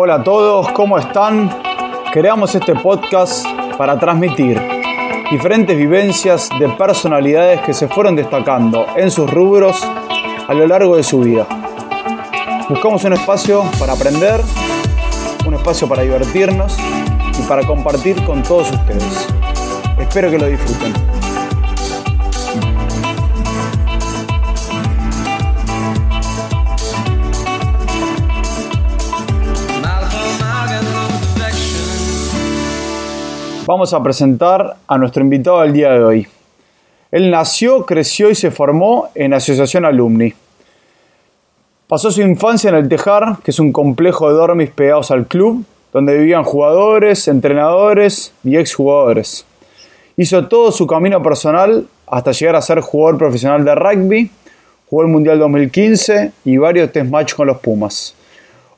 Hola a todos, ¿cómo están? Creamos este podcast para transmitir diferentes vivencias de personalidades que se fueron destacando en sus rubros a lo largo de su vida. Buscamos un espacio para aprender, un espacio para divertirnos y para compartir con todos ustedes. Espero que lo disfruten. Vamos a presentar a nuestro invitado del día de hoy. Él nació, creció y se formó en Asociación Alumni. Pasó su infancia en el Tejar, que es un complejo de dormis pegados al club, donde vivían jugadores, entrenadores y exjugadores. Hizo todo su camino personal hasta llegar a ser jugador profesional de rugby, jugó el Mundial 2015 y varios test match con los Pumas.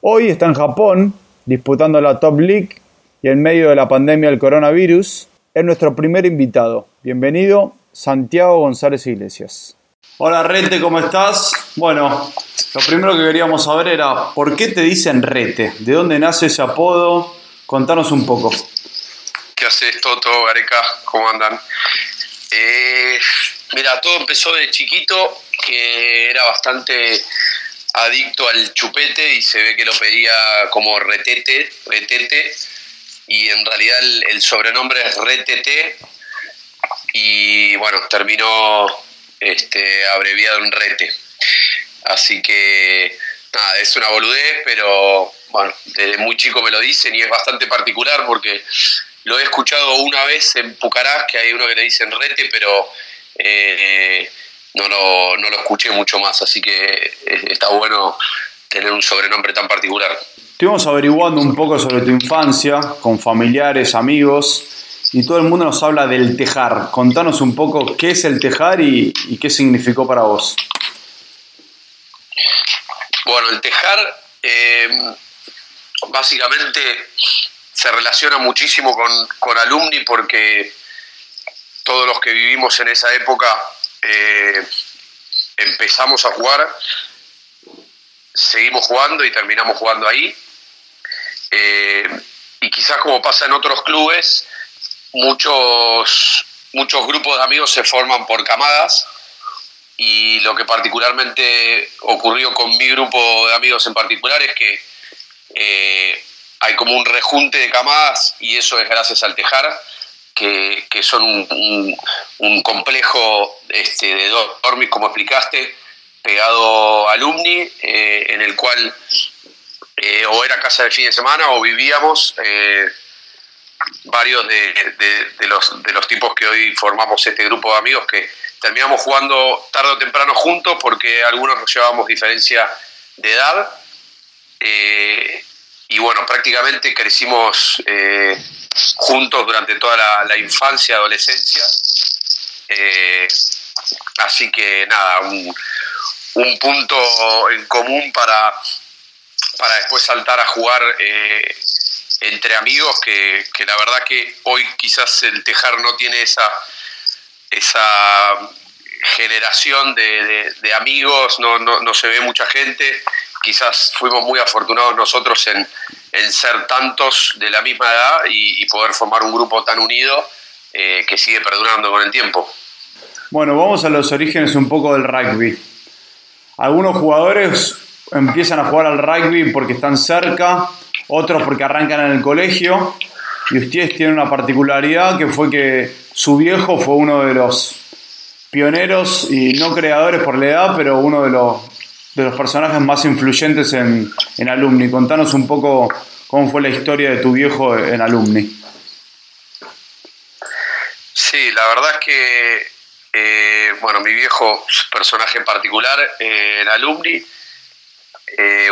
Hoy está en Japón, disputando la Top League y en medio de la pandemia del coronavirus. Es nuestro primer invitado. Bienvenido, Santiago González Iglesias. Hola Rete, ¿cómo estás? Bueno, lo primero que queríamos saber era ¿por qué te dicen Rete? ¿De dónde nace ese apodo? Contanos un poco. ¿Qué haces, Toto, Gareca? ¿Cómo andan? Mira, todo empezó de chiquito, que era bastante adicto al chupete y se ve que lo pedía como retete, y en realidad el sobrenombre es retete, y bueno, terminó abreviado en rete. Así que nada, es una boludez, pero bueno, desde muy chico me lo dicen y es bastante particular porque lo he escuchado una vez en Pucarás, que hay uno que le dicen rete, pero no lo escuché mucho más, así que está bueno tener un sobrenombre tan particular. Estuvimos averiguando un poco sobre tu infancia, con familiares, amigos, y todo el mundo nos habla del Tejar. Contanos un poco qué es el Tejar y qué significó para vos. Bueno, el Tejar básicamente se relaciona muchísimo con Alumni, porque todos los que vivimos en esa época empezamos a jugar, seguimos jugando y terminamos jugando ahí. Y quizás, como pasa en otros clubes, muchos grupos de amigos se forman por camadas, y lo que particularmente ocurrió con mi grupo de amigos en particular es que hay como un rejunte de camadas, y eso es gracias al Tejar, que son un complejo de dormis, como explicaste, pegado a Alumni, en el cual o era casa de fin de semana o vivíamos varios de los tipos que hoy formamos este grupo de amigos, que terminamos jugando tarde o temprano juntos porque algunos nos llevábamos diferencia de edad. Y bueno, prácticamente crecimos juntos durante toda la infancia, adolescencia. Así que nada, un punto en común para después saltar a jugar entre amigos, que la verdad que hoy quizás el Tejar no tiene esa generación de amigos, no se ve mucha gente. Quizás fuimos muy afortunados nosotros en ser tantos de la misma edad y poder formar un grupo tan unido que sigue perdurando con el tiempo. Bueno, vamos a los orígenes un poco del rugby. Algunos jugadores empiezan a jugar al rugby porque están cerca, otros porque arrancan en el colegio, y ustedes tienen una particularidad que fue que su viejo fue uno de los pioneros y no creadores por la edad, pero uno de los personajes más influyentes en Alumni. Contanos un poco cómo fue la historia de tu viejo en Alumni. Sí, la verdad es que mi viejo es un personaje particular en Alumni,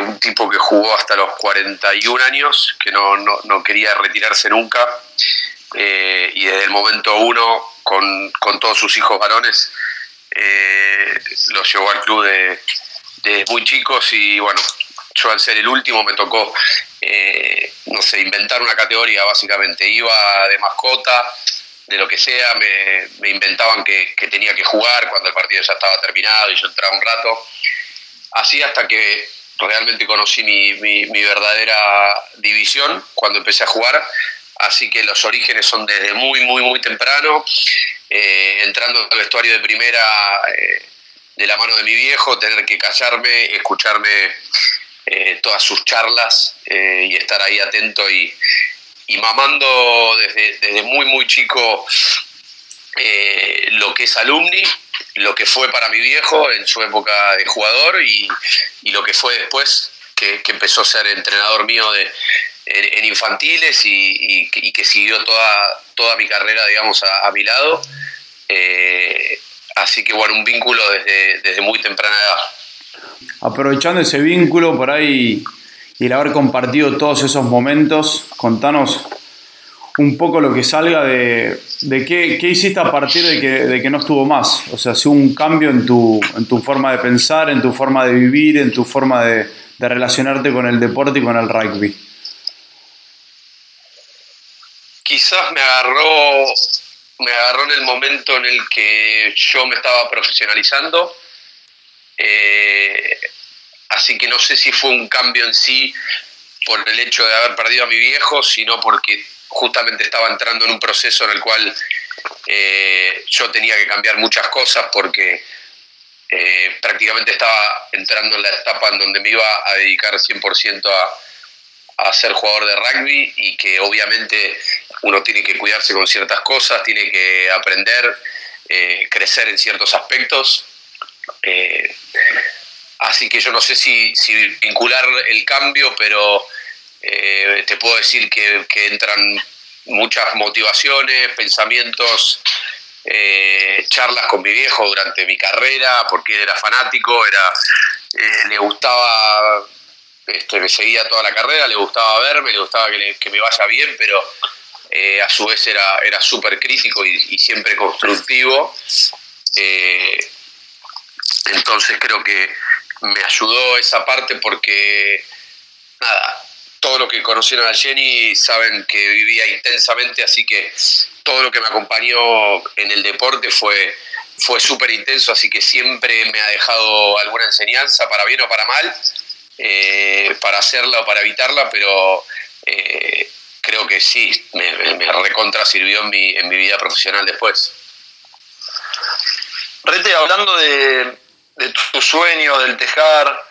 un tipo que jugó hasta los 41 años, que no quería retirarse nunca, y desde el momento uno con todos sus hijos varones los llevó al club desde muy chicos. Y bueno, yo al ser el último me tocó inventar una categoría. Básicamente iba de mascota, de lo que sea, me inventaban que tenía que jugar cuando el partido ya estaba terminado y yo entraba un rato, así hasta que realmente conocí mi verdadera división cuando empecé a jugar, así que los orígenes son desde muy temprano, entrando al vestuario de primera de la mano de mi viejo, tener que callarme, escucharme todas sus charlas y estar ahí atento y mamando desde muy chico lo que es Alumni, lo que fue para mi viejo en su época de jugador y lo que fue después, que empezó a ser entrenador mío en infantiles y que siguió toda mi carrera, digamos, a mi lado. Así que, bueno, un vínculo desde muy temprana edad. Aprovechando ese vínculo por ahí y el haber compartido todos esos momentos, contanos un poco lo que salga de qué hiciste a partir de que no estuvo más. O sea, si hubo un cambio en tu forma de pensar, en tu forma de vivir, en tu forma de relacionarte con el deporte y con el rugby. Quizás me agarró en el momento en el que yo me estaba profesionalizando, así que no sé si fue un cambio en sí por el hecho de haber perdido a mi viejo, sino porque justamente estaba entrando en un proceso en el cual yo tenía que cambiar muchas cosas, porque prácticamente estaba entrando en la etapa en donde me iba a dedicar 100% a ser jugador de rugby, y que obviamente uno tiene que cuidarse con ciertas cosas, tiene que aprender, crecer en ciertos aspectos. Así que yo no sé si vincular el cambio, pero te puedo decir que entran muchas motivaciones, pensamientos, charlas con mi viejo durante mi carrera, porque él era fanático, le gustaba, me seguía toda la carrera, le gustaba verme, le gustaba que me vaya bien, pero a su vez era súper crítico y siempre constructivo. Entonces creo que me ayudó esa parte, porque nada, todo lo que conocieron a Jenny saben que vivía intensamente, así que todo lo que me acompañó en el deporte fue súper intenso, así que siempre me ha dejado alguna enseñanza, para bien o para mal, para hacerla o para evitarla, pero creo que sí, me recontra sirvió en mi vida profesional después. Rete, hablando de tu sueño, del tejar,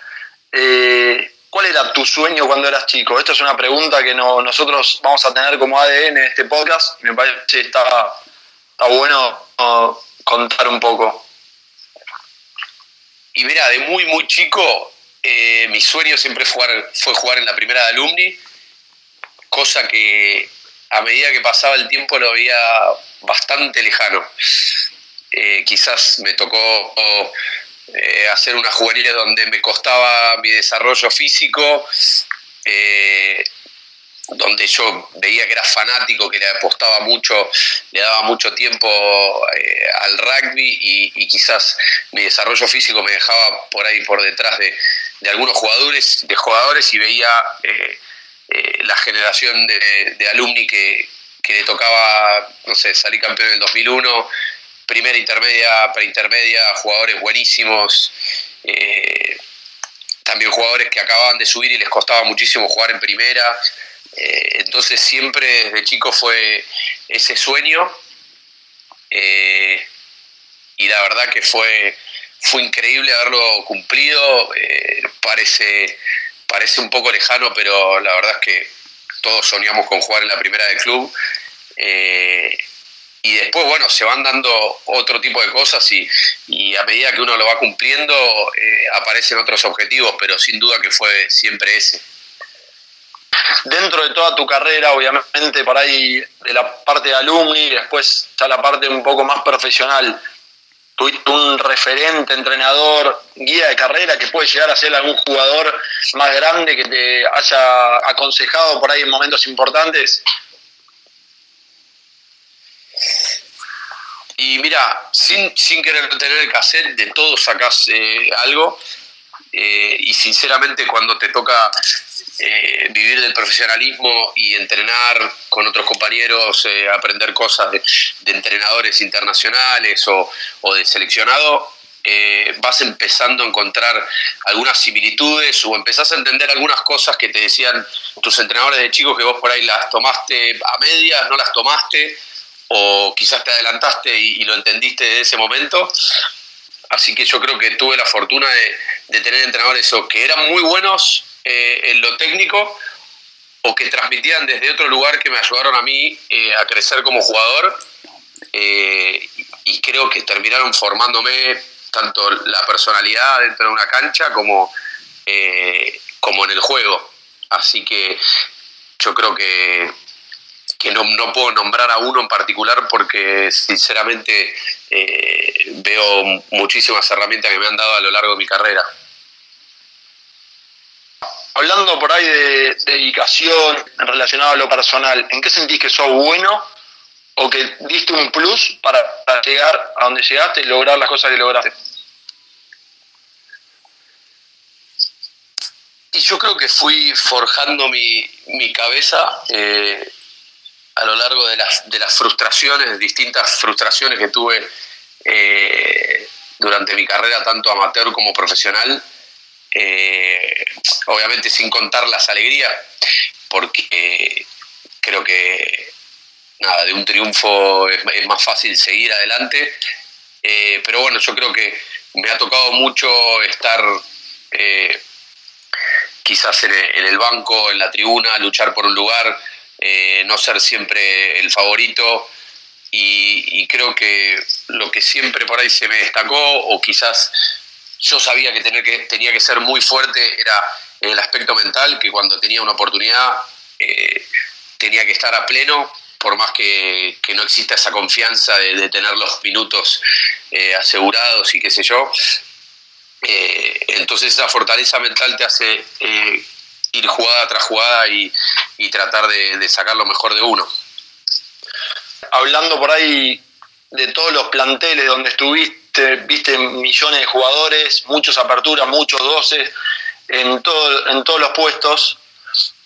¿cuál era tu sueño cuando eras chico? Esta es una pregunta que nosotros vamos a tener como ADN en este podcast, y me parece que está bueno contar un poco. Y mira, de muy chico, mi sueño siempre fue jugar en la primera de Alumni, cosa que a medida que pasaba el tiempo lo veía bastante lejano. Quizás me tocó hacer una juvenil donde me costaba mi desarrollo físico, donde yo veía que era fanático, que le apostaba mucho, le daba mucho tiempo al rugby, y quizás mi desarrollo físico me dejaba por ahí por detrás de algunos jugadores, y veía la generación de Alumni que le tocaba, no sé, salir campeón en el 2001, primera intermedia, preintermedia, jugadores buenísimos, también jugadores que acababan de subir y les costaba muchísimo jugar en primera. Entonces siempre desde chico fue ese sueño, y la verdad que fue increíble haberlo cumplido. Parece un poco lejano, pero la verdad es que todos soñamos con jugar en la primera del club. Y después, bueno, se van dando otro tipo de cosas y a medida que uno lo va cumpliendo aparecen otros objetivos, pero sin duda que fue siempre ese. Dentro de toda tu carrera, obviamente, por ahí de la parte de Alumni, después está la parte un poco más profesional. Tuviste un referente, entrenador, guía de carrera que puede llegar a ser algún jugador más grande que te haya aconsejado por ahí en momentos importantes. Y mira, sin querer tener el cassette, de todo sacás algo, y sinceramente cuando te toca vivir del profesionalismo y entrenar con otros compañeros, aprender cosas de entrenadores internacionales o de seleccionado, vas empezando a encontrar algunas similitudes o empezás a entender algunas cosas que te decían tus entrenadores de chicos que vos por ahí las tomaste a medias, no las tomaste, o quizás te adelantaste y lo entendiste desde ese momento. Así que yo creo que tuve la fortuna de tener entrenadores o que eran muy buenos en lo técnico o que transmitían desde otro lugar, que me ayudaron a mí a crecer como jugador, y creo que terminaron formándome tanto la personalidad dentro de una cancha como en el juego. Así que yo creo que no puedo nombrar a uno en particular porque sinceramente veo muchísimas herramientas que me han dado a lo largo de mi carrera. Hablando por ahí de dedicación relacionado a lo personal, ¿en qué sentís que sos bueno o que diste un plus para llegar a donde llegaste y lograr las cosas que lograste? Y yo creo que fui forjando mi cabeza a lo largo de las frustraciones, distintas frustraciones que tuve durante mi carrera, tanto amateur como profesional, obviamente sin contar las alegrías, porque creo que nada, de un triunfo es más fácil seguir adelante, pero bueno, yo creo que me ha tocado mucho estar quizás en el banco, en la tribuna, luchar por un lugar, no ser siempre el favorito, y creo que lo que siempre por ahí se me destacó, o quizás yo sabía que tenía que ser muy fuerte, era en el aspecto mental, que cuando tenía una oportunidad tenía que estar a pleno, por más que no exista esa confianza de tener los minutos asegurados y qué sé yo. Entonces esa fortaleza mental te hace ir jugada tras jugada y tratar de sacar lo mejor de uno. Hablando por ahí de todos los planteles donde estuviste, viste millones de jugadores, muchos aperturas, muchos doces, en todos los puestos.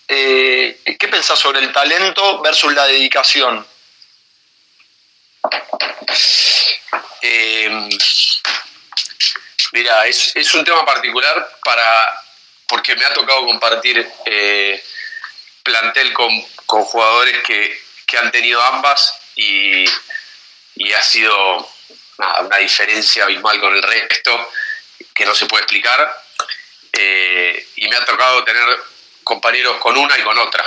¿Qué pensás sobre el talento versus la dedicación? Mira, es un tema particular porque me ha tocado compartir plantel con jugadores que han tenido ambas y ha sido una diferencia abismal con el resto que no se puede explicar, y me ha tocado tener compañeros con una y con otra.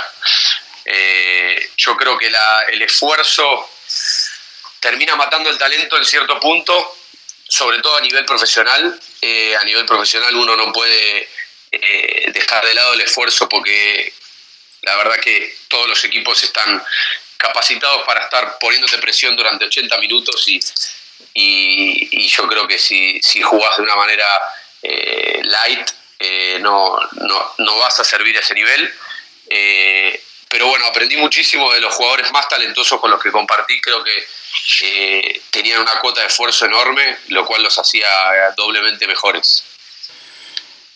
Yo creo que el esfuerzo termina matando el talento en cierto punto, sobre todo a nivel profesional. A nivel profesional uno no puede dejar de lado el esfuerzo, porque la verdad que todos los equipos están capacitados para estar poniéndote presión durante 80 minutos y yo creo que si jugás de una manera light no vas a servir a ese nivel, pero bueno, aprendí muchísimo de los jugadores más talentosos con los que compartí. Creo que tenían una cuota de esfuerzo enorme, lo cual los hacía doblemente mejores.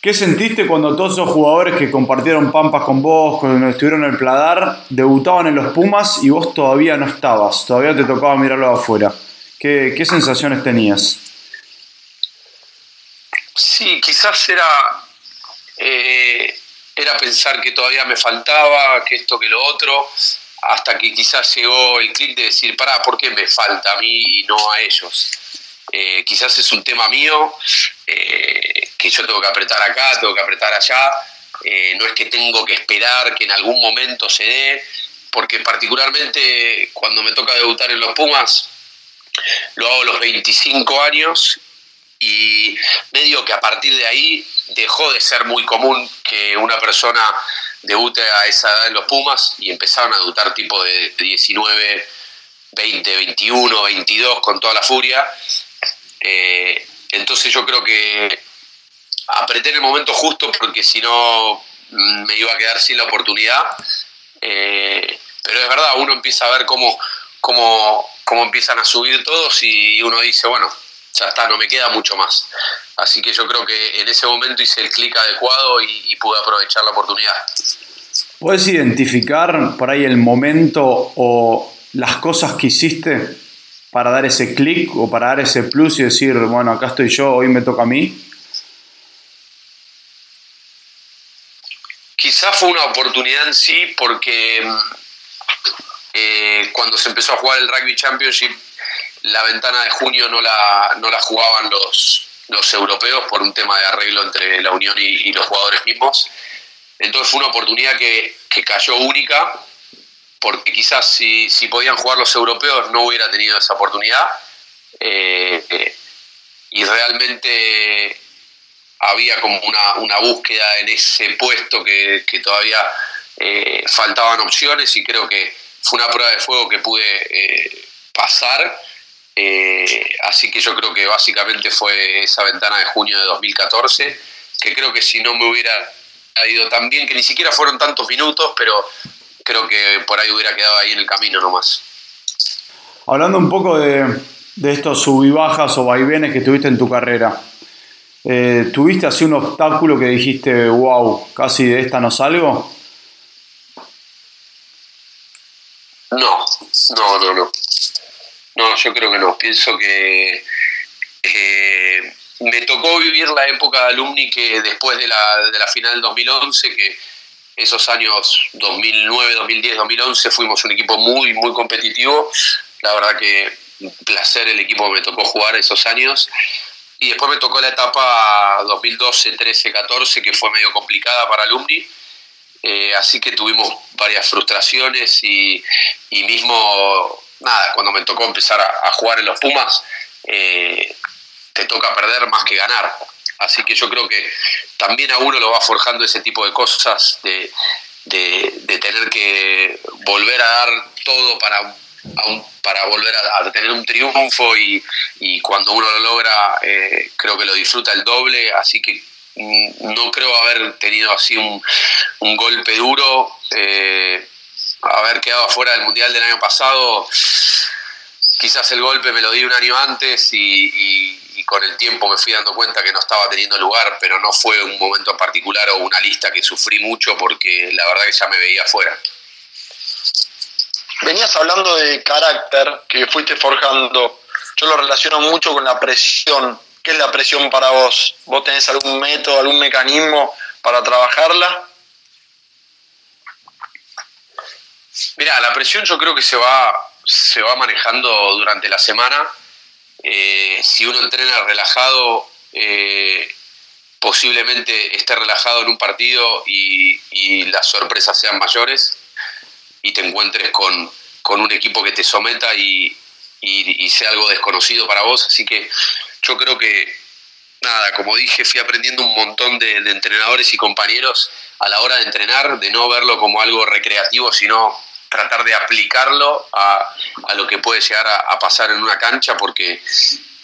¿Qué sentiste cuando todos esos jugadores que compartieron pampas con vos, cuando estuvieron en el Pladar, debutaban en los Pumas y vos todavía no estabas? Todavía te tocaba mirarlo de afuera. ¿Qué sensaciones tenías? Sí, quizás era pensar que todavía me faltaba, que esto, que lo otro, hasta que quizás llegó el clic de decir, pará, ¿por qué me falta a mí y no a ellos? Quizás es un tema mío, que yo tengo que apretar acá, tengo que apretar allá, no es que tengo que esperar que en algún momento se dé, porque particularmente cuando me toca debutar en los Pumas, lo hago a los 25 años y medio que a partir de ahí dejó de ser muy común que una persona debute a esa edad en los Pumas, y empezaron a debutar tipo de 19, 20, 21, 22 con toda la furia. Entonces yo creo que apreté en el momento justo, porque si no me iba a quedar sin la oportunidad, pero es verdad, uno empieza a ver cómo empiezan a subir todos y uno dice, bueno, ya está, no me queda mucho más. Así que yo creo que en ese momento hice el clic adecuado y pude aprovechar la oportunidad. ¿Puedes identificar por ahí el momento o las cosas que hiciste para dar ese clic o para dar ese plus y decir, bueno, acá estoy yo, hoy me toca a mí? Quizás fue una oportunidad en sí, porque cuando se empezó a jugar el Rugby Championship, la ventana de junio no la jugaban los europeos por un tema de arreglo entre la Unión y los jugadores mismos. Entonces fue una oportunidad que cayó única, porque quizás si podían jugar los europeos no hubiera tenido esa oportunidad. Y realmente había como una búsqueda en ese puesto que todavía faltaban opciones, y creo que fue una prueba de fuego que pude pasar. Así que yo creo que básicamente fue esa ventana de junio de 2014, que creo que si no me hubiera ido tan bien, que ni siquiera fueron tantos minutos, pero creo que por ahí hubiera quedado ahí en el camino nomás. Hablando un poco de estos subibajas o vaivenes que tuviste en tu carrera, ¿tuviste así un obstáculo que dijiste, wow, casi de esta no salgo? No, yo creo que no. Pienso que me tocó vivir la época de Alumni, que después de la final del 2011, que esos años 2009, 2010, 2011 fuimos un equipo muy, muy competitivo. La verdad que un placer el equipo que me tocó jugar esos años. Y después me tocó la etapa 2012, 13, 14, que fue medio complicada para Alumni. Así que tuvimos varias frustraciones y mismo, nada, cuando me tocó empezar a jugar en los Pumas, te toca perder más que ganar. Así que yo creo que también a uno lo va forjando ese tipo de cosas, de tener que volver a dar todo para volver a tener un triunfo, y cuando uno lo logra, creo que lo disfruta el doble. Así que no creo haber tenido así un golpe duro. Haber quedado afuera del Mundial del año pasado, quizás el golpe me lo di un año antes y con el tiempo me fui dando cuenta que no estaba teniendo lugar, pero no fue un momento en particular o una lista que sufrí mucho, porque la verdad que ya me veía afuera. Venías hablando de carácter que fuiste forjando. Yo lo relaciono mucho con la presión. ¿Qué es la presión para vos? ¿Vos tenés algún método, algún mecanismo para trabajarla? Mirá, la presión yo creo que se va manejando durante la semana. Si uno entrena relajado, posiblemente esté relajado en un partido y las sorpresas sean mayores y te encuentres con un equipo que te someta y sea algo desconocido para vos. Así que yo creo que, nada, como dije, fui aprendiendo un montón de entrenadores y compañeros a la hora de entrenar, de no verlo como algo recreativo, sino tratar de aplicarlo a lo que puede llegar a pasar en una cancha, porque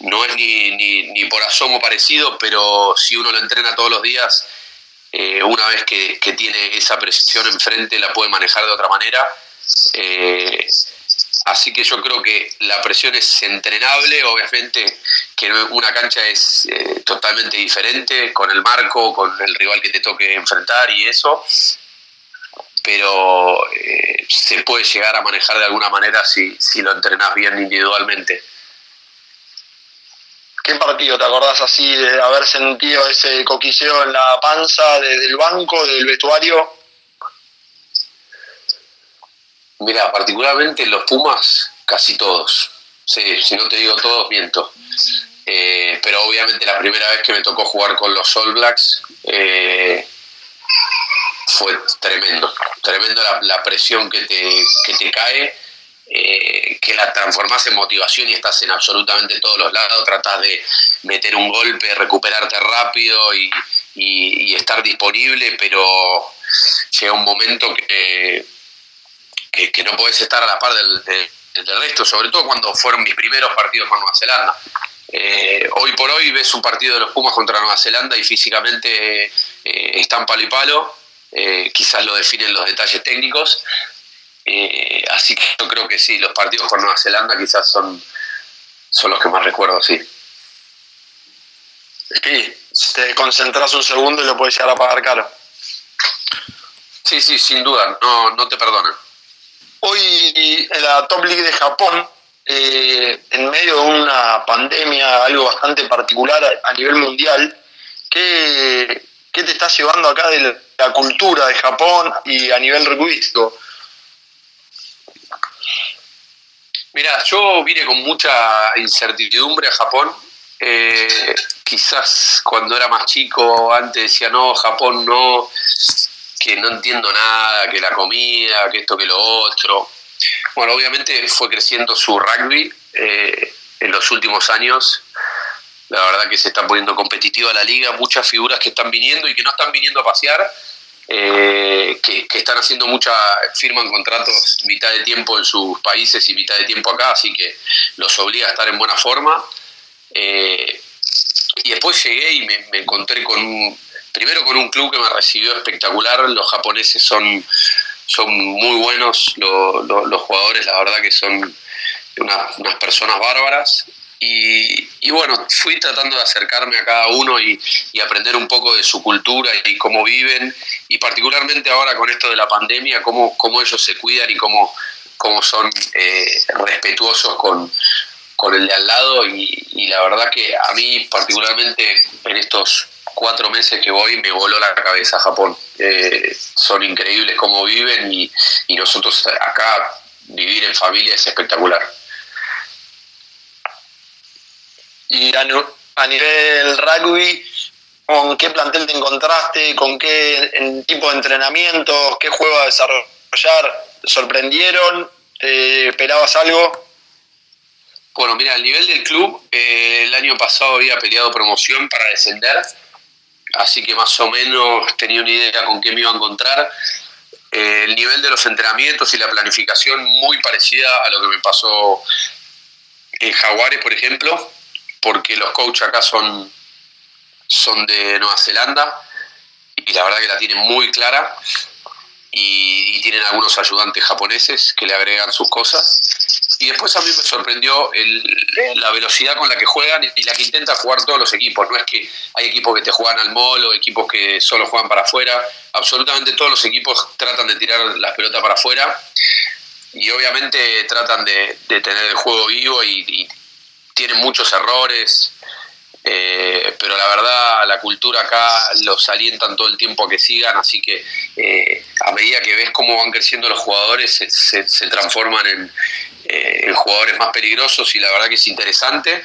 no es ni por asomo parecido, pero si uno lo entrena todos los días, una vez que tiene esa presión enfrente, la puede manejar de otra manera. Así que yo creo que la presión es entrenable. Obviamente que una cancha es totalmente diferente, con el marco, con el rival que te toque enfrentar y eso, pero se puede llegar a manejar de alguna manera si lo entrenás bien individualmente. ¿Qué partido te acordás así de haber sentido ese coquilleo en la panza, desde el banco, del vestuario? Mirá, particularmente los Pumas, casi todos. Sí, si no te digo todos, miento. Pero obviamente la primera vez que me tocó jugar con los All Blacks fue tremendo la presión que te cae, que la transformás en motivación y estás en absolutamente todos los lados. Tratás de meter un golpe, recuperarte rápido y estar disponible, pero llega un momento que no podés estar a la par del resto, sobre todo cuando fueron mis primeros partidos con Nueva Zelanda. Hoy por hoy ves un partido de los Pumas contra Nueva Zelanda y físicamente están palo y palo. Quizás lo definen los detalles técnicos. Así que yo creo que sí, los partidos con Nueva Zelanda quizás son los que más recuerdo, sí. Sí, si te concentras un segundo y lo podés llegar a pagar caro. Sí, sin duda, no te perdonan. Hoy en la Top League de Japón en medio de una pandemia, algo bastante particular a nivel mundial. ¿Qué te estás llevando acá de la cultura de Japón y a nivel rugbyístico? Mirá, yo vine con mucha incertidumbre a Japón. Quizás cuando era más chico, antes decía, no, Japón no, que no entiendo nada, que la comida, que esto, que lo otro. Bueno, obviamente fue creciendo su rugby en los últimos años. La verdad que se está poniendo competitiva la liga, muchas figuras que están viniendo y que no están viniendo a pasear, que están haciendo firman contratos mitad de tiempo en sus países y mitad de tiempo acá, así que los obliga a estar en buena forma. Y después llegué y me encontré con un club que me recibió espectacular. Los japoneses son muy buenos, los jugadores, la verdad que son unas personas bárbaras. Y bueno, fui tratando de acercarme a cada uno y aprender un poco de su cultura y cómo viven, y particularmente ahora con esto de la pandemia, cómo ellos se cuidan y cómo son respetuosos con el de al lado. Y la verdad que a mí particularmente en estos 4 meses que voy me voló la cabeza Japón. Son increíbles cómo viven, y nosotros acá vivir en familia es espectacular. Y a nivel rugby, ¿con qué plantel te encontraste? ¿Con qué tipo de entrenamientos? ¿Qué juego a desarrollar? ¿Te sorprendieron? ¿Esperabas algo? Bueno, mira, al nivel del club, el año pasado había peleado promoción para descender, así que más o menos tenía una idea con qué me iba a encontrar. El nivel de los entrenamientos y la planificación muy parecida a lo que me pasó en Jaguares, por ejemplo, porque los coaches acá son de Nueva Zelanda y la verdad que la tienen muy clara, y tienen algunos ayudantes japoneses que le agregan sus cosas. Y después a mí me sorprendió la velocidad con la que juegan y la que intenta jugar todos los equipos. No es que hay equipos que te juegan al molo, equipos que solo juegan para afuera. Absolutamente todos los equipos tratan de tirar las pelotas para afuera, y obviamente tratan de tener el juego vivo y tienen muchos errores, pero la verdad la cultura acá los alientan todo el tiempo a que sigan, así que a medida que ves cómo van creciendo los jugadores se transforman en jugadores más peligrosos, y la verdad que es interesante.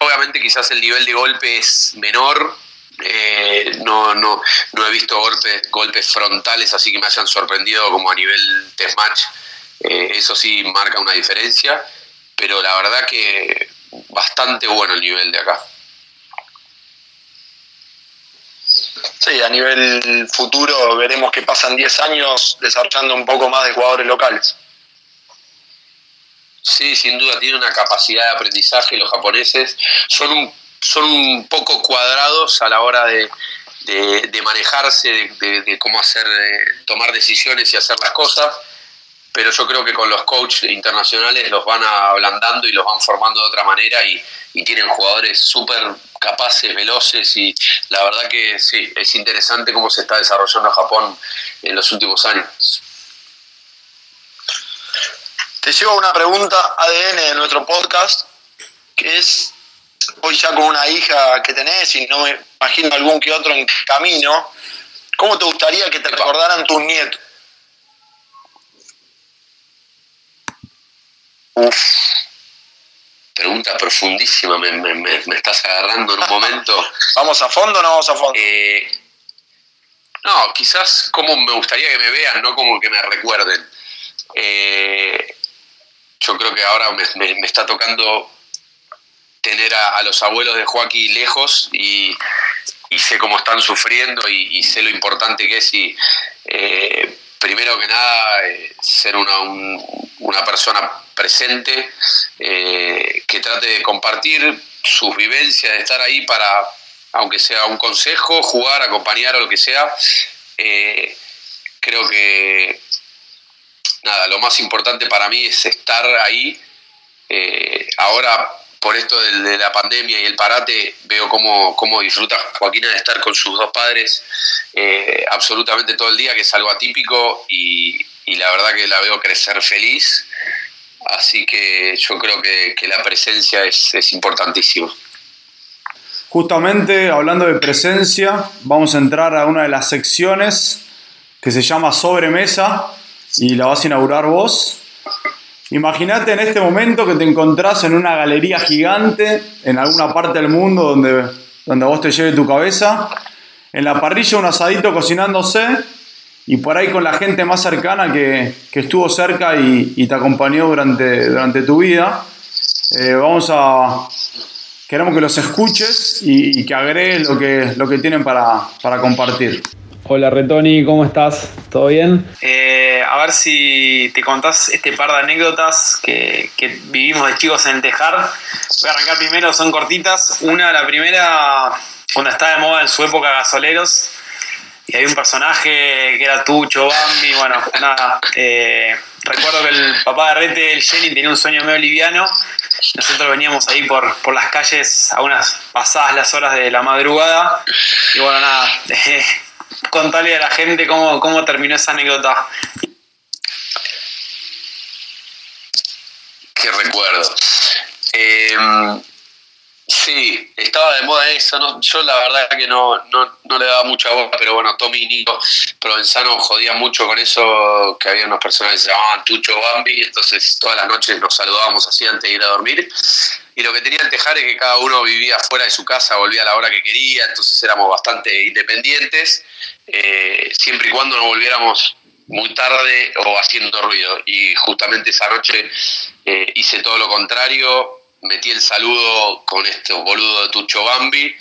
Obviamente quizás el nivel de golpe es menor, no he visto golpes frontales así que me hayan sorprendido como a nivel test match, eso sí marca una diferencia, pero la verdad que bastante bueno el nivel de acá. Sí, a nivel futuro veremos qué pasa en 10 años desarrollando un poco más de jugadores locales. Sí, sin duda tienen una capacidad de aprendizaje los japoneses. Son un poco cuadrados a la hora de manejarse, de cómo hacer, tomar decisiones y hacer las cosas, pero yo creo que con los coaches internacionales los van ablandando y los van formando de otra manera, y tienen jugadores súper capaces, veloces, y la verdad que sí, es interesante cómo se está desarrollando Japón en los últimos años. Te llevo a una pregunta ADN de nuestro podcast, que es, hoy ya con una hija que tenés, y no me imagino algún que otro en camino, ¿cómo te gustaría que te recordaran tus nietos? Uf, pregunta profundísima, me estás agarrando en un momento. ¿Vamos a fondo o no vamos a fondo? No, quizás como me gustaría que me vean, no como que me recuerden. Yo creo que ahora me está tocando tener a los abuelos de Joaquín lejos, y sé cómo están sufriendo, y sé lo importante que es, y primero que nada ser una persona presente, que trate de compartir sus vivencias, de estar ahí para, aunque sea un consejo, jugar, acompañar o lo que sea. Creo que nada, lo más importante para mí es estar ahí. Ahora por esto de la pandemia y el parate, veo cómo disfruta Joaquina de estar con sus dos padres absolutamente todo el día, que es algo atípico, y la verdad que la veo crecer feliz. Así que yo creo que la presencia es importantísima. Justamente, hablando de presencia, vamos a entrar a una de las secciones que se llama Sobremesa y la vas a inaugurar vos. Imagínate en este momento que te encontrás en una galería gigante, en alguna parte del mundo donde a vos te lleve tu cabeza, en la parrilla un asadito cocinándose y por ahí con la gente más cercana que estuvo cerca y te acompañó durante tu vida. Queremos que los escuches y que agregues lo que tienen para compartir. Hola Retoni, ¿cómo estás? ¿Todo bien? A ver si te contás este par de anécdotas que vivimos de chicos en el Tejar. Voy a arrancar primero, son cortitas. La primera, cuando estaba de moda en su época Gasoleros, y había un personaje que era Tucho Bambi, bueno, nada. Recuerdo que el papá de Rete, el Jenny, tenía un sueño medio liviano. Nosotros veníamos ahí por las calles a unas pasadas las horas de la madrugada. Y bueno, nada, contale a la gente cómo terminó esa anécdota. Qué recuerdo. Sí, estaba de moda eso, ¿no? Yo la verdad que no le daba mucha bola, pero bueno, Tommy y Nito Provenzano jodían mucho con eso, que había unas personas que se llamaban Tucho Bambi, entonces todas las noches nos saludábamos así antes de ir a dormir, y lo que tenía el Tejar es que cada uno vivía fuera de su casa, volvía a la hora que quería, entonces éramos bastante independientes, siempre y cuando no volviéramos muy tarde o haciendo ruido, y justamente esa noche hice todo lo contrario. Metí el saludo con este boludo de Tucho Bambi.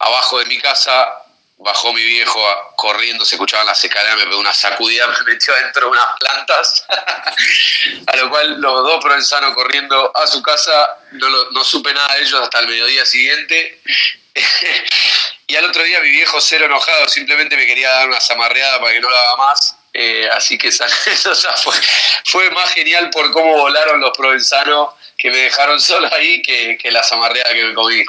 Abajo de mi casa bajó mi viejo corriendo, se escuchaban las escaleras, me pegó una sacudida, me metió adentro de unas plantas. A lo cual los dos Provenzano corriendo a su casa, no supe nada de ellos hasta el mediodía siguiente. Y al otro día mi viejo cero enojado, simplemente me quería dar una zamarreada para que no la haga más. Así que o sea, fue más genial por cómo volaron los Provenzano, que me dejaron solo ahí, que la zamarreada que me comí.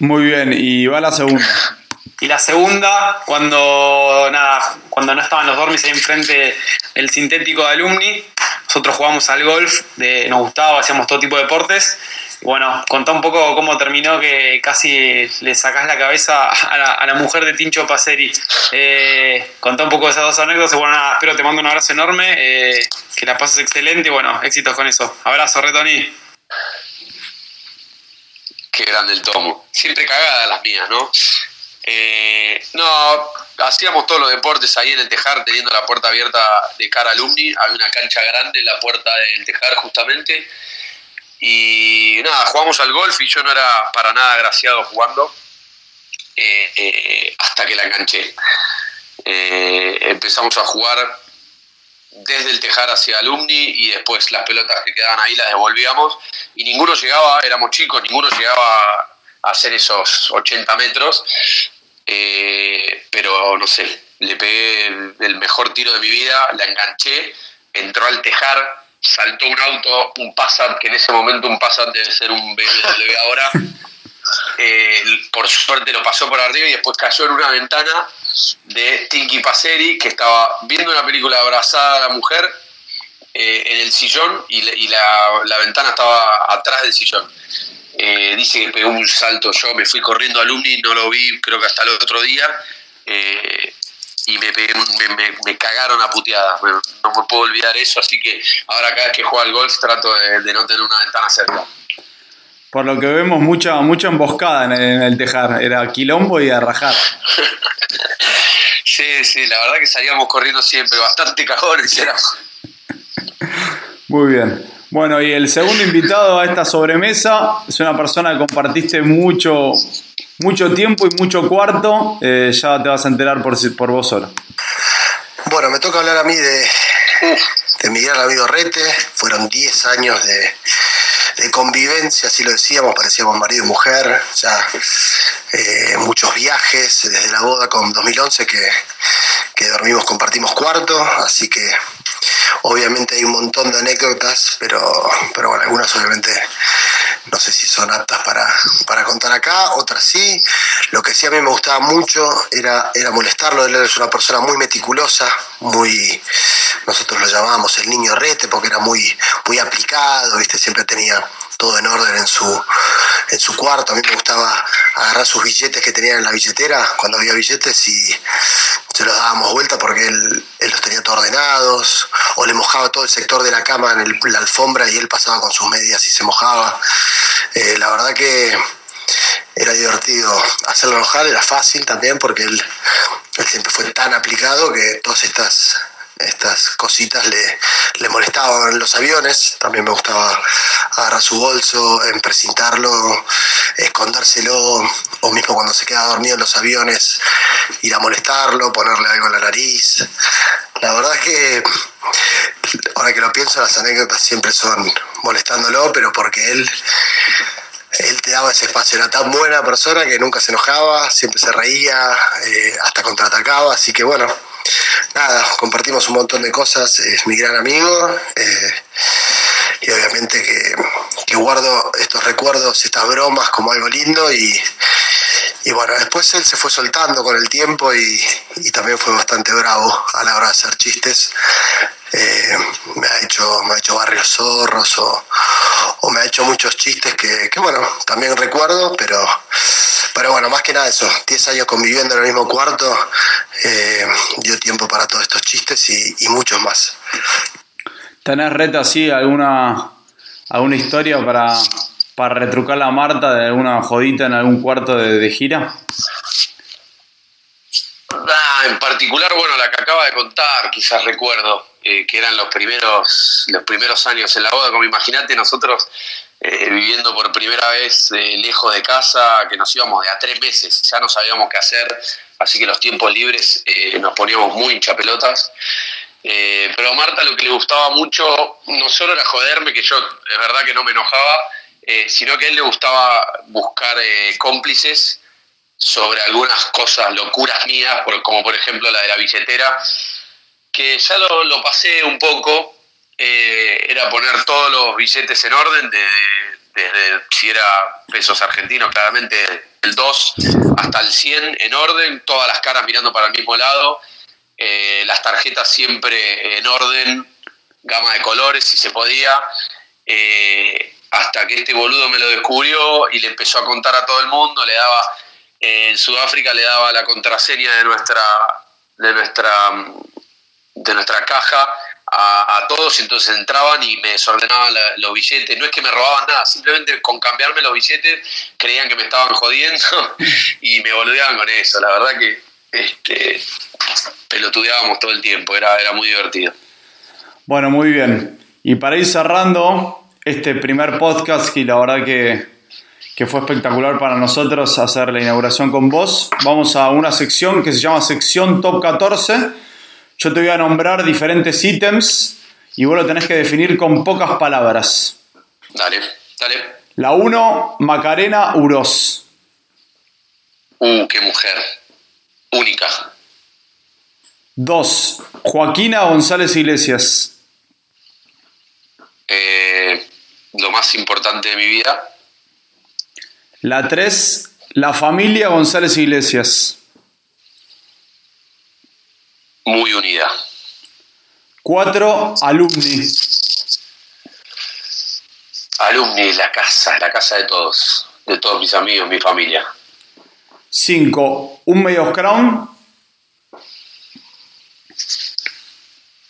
Muy bien, y va la segunda. Y la segunda, cuando no estaban los dormis ahí enfrente del sintético de Alumni, nosotros jugábamos al golf, nos gustaba, hacíamos todo tipo de deportes. Bueno, contá un poco cómo terminó que casi le sacás la cabeza a la mujer de Tincho Paceri. Contá un poco de esas dos anécdotas. Bueno, nada, espero te mando un abrazo enorme, que la pases excelente y bueno, éxitos con eso. Abrazo, Retoni. Qué grande el Tomo. Siempre cagadas las mías, ¿no? No, hacíamos todos los deportes ahí en el Tejar, teniendo la puerta abierta de cara a Alumni. Había una cancha grande en la puerta del Tejar, justamente. Y nada, jugamos al golf y yo no era para nada agraciado jugando. Hasta que la enganché. Empezamos a jugar desde el Tejar hacia Alumni y después las pelotas que quedaban ahí las devolvíamos y ninguno llegaba, éramos chicos, ninguno llegaba a hacer esos 80 metros, pero no sé, le pegué el mejor tiro de mi vida, la enganché, entró al Tejar, saltó un auto, un Passat, que en ese momento un Passat debe ser un BMW ahora, por suerte lo pasó por arriba y después cayó en una ventana de Tinky Paceri, que estaba viendo una película abrazada a la mujer en el sillón y la ventana estaba atrás del sillón. Dice que pegó un salto, yo me fui corriendo a Alumni, no lo vi creo que hasta el otro día, y me cagaron a puteadas, no me puedo olvidar eso, así que ahora cada vez que juego al golf trato de no tener una ventana cerca. Por lo que vemos, mucha emboscada en el Tejar. Era quilombo y a rajar. Sí, la verdad que salíamos corriendo siempre. Bastante cagones éramos. Muy bien. Bueno, y el segundo invitado a esta sobremesa es una persona que compartiste mucho tiempo y mucho cuarto. Ya te vas a enterar por vos solo. Bueno, me toca hablar a mí de Miguel Amigo Rete. Fueron 10 años de convivencia, así lo decíamos, parecíamos marido y mujer, ya muchos viajes, desde la boda con 2011 que dormimos, compartimos cuarto, así que obviamente hay un montón de anécdotas, pero bueno, algunas obviamente no sé si son aptas para contar acá, otras sí. Lo que sí a mí me gustaba mucho era molestarlo. Él es una persona muy meticulosa, muy, nosotros lo llamábamos el niño rete porque era muy, muy aplicado, ¿viste? Siempre tenía todo en orden en su cuarto. A mí me gustaba agarrar sus billetes que tenían en la billetera, cuando había billetes, y se los dábamos vuelta porque él los tenía todos ordenados, o le mojaba todo el sector de la cama en la alfombra y él pasaba con sus medias y se mojaba. La verdad que era divertido hacerlo enojar, era fácil también porque él siempre fue tan aplicado que todas estas cositas le molestaban. Los aviones, también me gustaba agarrar su bolso, emprecintarlo, escondérselo, o mismo cuando se queda dormido en los aviones, ir a molestarlo, ponerle algo en la nariz. La verdad es que, ahora que lo pienso, las anécdotas siempre son molestándolo, pero porque él te daba ese espacio. Era tan buena persona que nunca se enojaba, siempre se reía, hasta contraatacaba, así que bueno, nada, compartimos un montón de cosas. Es mi gran amigo, y obviamente que guardo estos recuerdos, estas bromas como algo lindo, y bueno, después él se fue soltando con el tiempo y también fue bastante bravo a la hora de hacer chistes. Me ha hecho barrios zorros o me ha hecho muchos chistes que bueno, también recuerdo, pero bueno, más que nada eso, 10 años conviviendo en el mismo cuarto, dio tiempo para todos estos chistes y muchos más. ¿Tenés, Reta, así alguna historia para retrucar a Marta de alguna jodita en algún cuarto de gira? En particular, bueno, la que acaba de contar, quizás recuerdo, que eran los primeros años en la boda. Como imagínate, nosotros viviendo por primera vez lejos de casa, que nos íbamos de a 3 meses, ya no sabíamos qué hacer, así que los tiempos libres nos poníamos muy hinchapelotas. Pero a Marta lo que le gustaba mucho no solo era joderme, que yo es verdad que no me enojaba, sino que a él le gustaba buscar cómplices sobre algunas cosas, locuras mías, como por ejemplo la de la billetera, que ya lo pasé un poco. Era poner todos los billetes en orden, desde si era pesos argentinos, claramente del 2 hasta el 100 en orden, todas las caras mirando para el mismo lado, las tarjetas siempre en orden, gama de colores si se podía, hasta que este boludo me lo descubrió y le empezó a contar a todo el mundo. Le daba, en Sudáfrica le daba la contraseña de nuestra caja a todos, y entonces entraban y me desordenaban los billetes. No es que me robaban nada, simplemente con cambiarme los billetes creían que me estaban jodiendo y me boludeaban con eso. La verdad que pelotudeábamos todo el tiempo, era muy divertido. Bueno, muy bien. Y para ir cerrando este primer podcast, y la verdad que fue espectacular para nosotros hacer la inauguración con vos, vamos a una sección que se llama sección Top 14. Yo te voy a nombrar diferentes ítems y vos lo tenés que definir con pocas palabras. Dale. La 1, Macarena Uroz. Qué mujer única. 2, Joaquina González Iglesias. Lo más importante de mi vida. La 3, la familia González Iglesias. Muy unida. 4, Alumni. Alumni, la casa de todos. De todos mis amigos, mi familia. 5, un medio crown.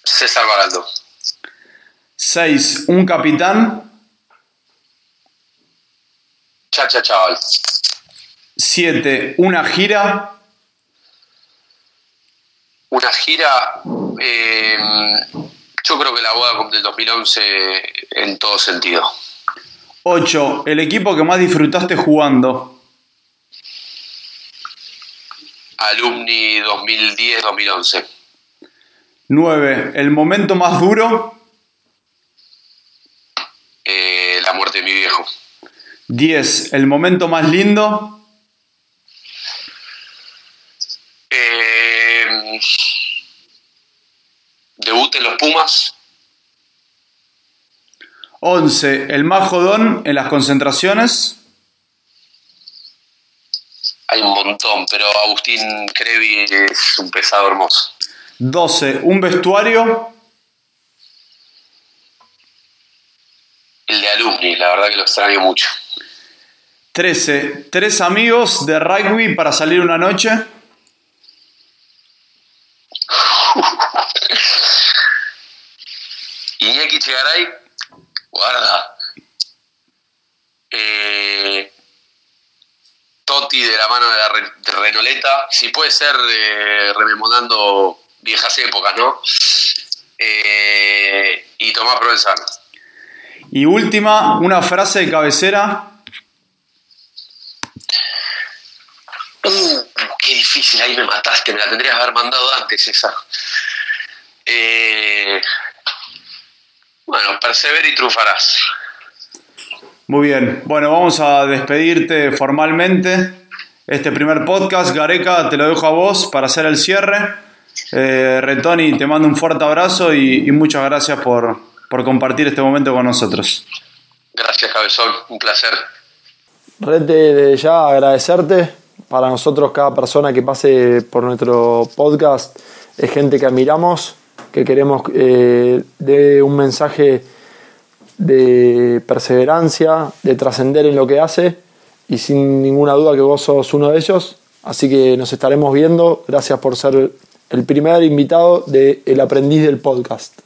César Baraldo. 6, un capitán. Chacha Chaval. 7, una gira. Una gira, yo creo que la boda del 2011 en todo sentido. 8, el equipo que más disfrutaste jugando. Alumni 2010-2011. 9, el momento más duro. La muerte de mi viejo. 10, el momento más lindo. Debut en los Pumas. 11, el más jodón en las concentraciones. Hay un montón, pero Agustín Crevi es un pesado hermoso. 12, un vestuario. El de Alumni, la verdad que lo extraño mucho. 13, tres amigos de rugby para salir una noche. Iñaki Chigaray, guarda. Totti de la mano de la Renoleta, si puede ser, rememorando viejas épocas, ¿no? Y Tomás Provenzano. Y última, una frase de cabecera. Qué difícil, ahí me mataste, me la tendrías que haber mandado antes esa. Bueno, persevera y triunfarás. Muy bien, bueno, vamos a despedirte formalmente. Este primer podcast, Gareca, te lo dejo a vos para hacer el cierre. Retoni, te mando un fuerte abrazo y muchas gracias por compartir este momento con nosotros. Gracias, Cabezón, un placer. Rete, de ya agradecerte. Para nosotros cada persona que pase por nuestro podcast es gente que admiramos, que queremos dé un mensaje de perseverancia, de trascender en lo que hace, y sin ninguna duda que vos sos uno de ellos, así que nos estaremos viendo. Gracias por ser el primer invitado de El Aprendiz del Podcast.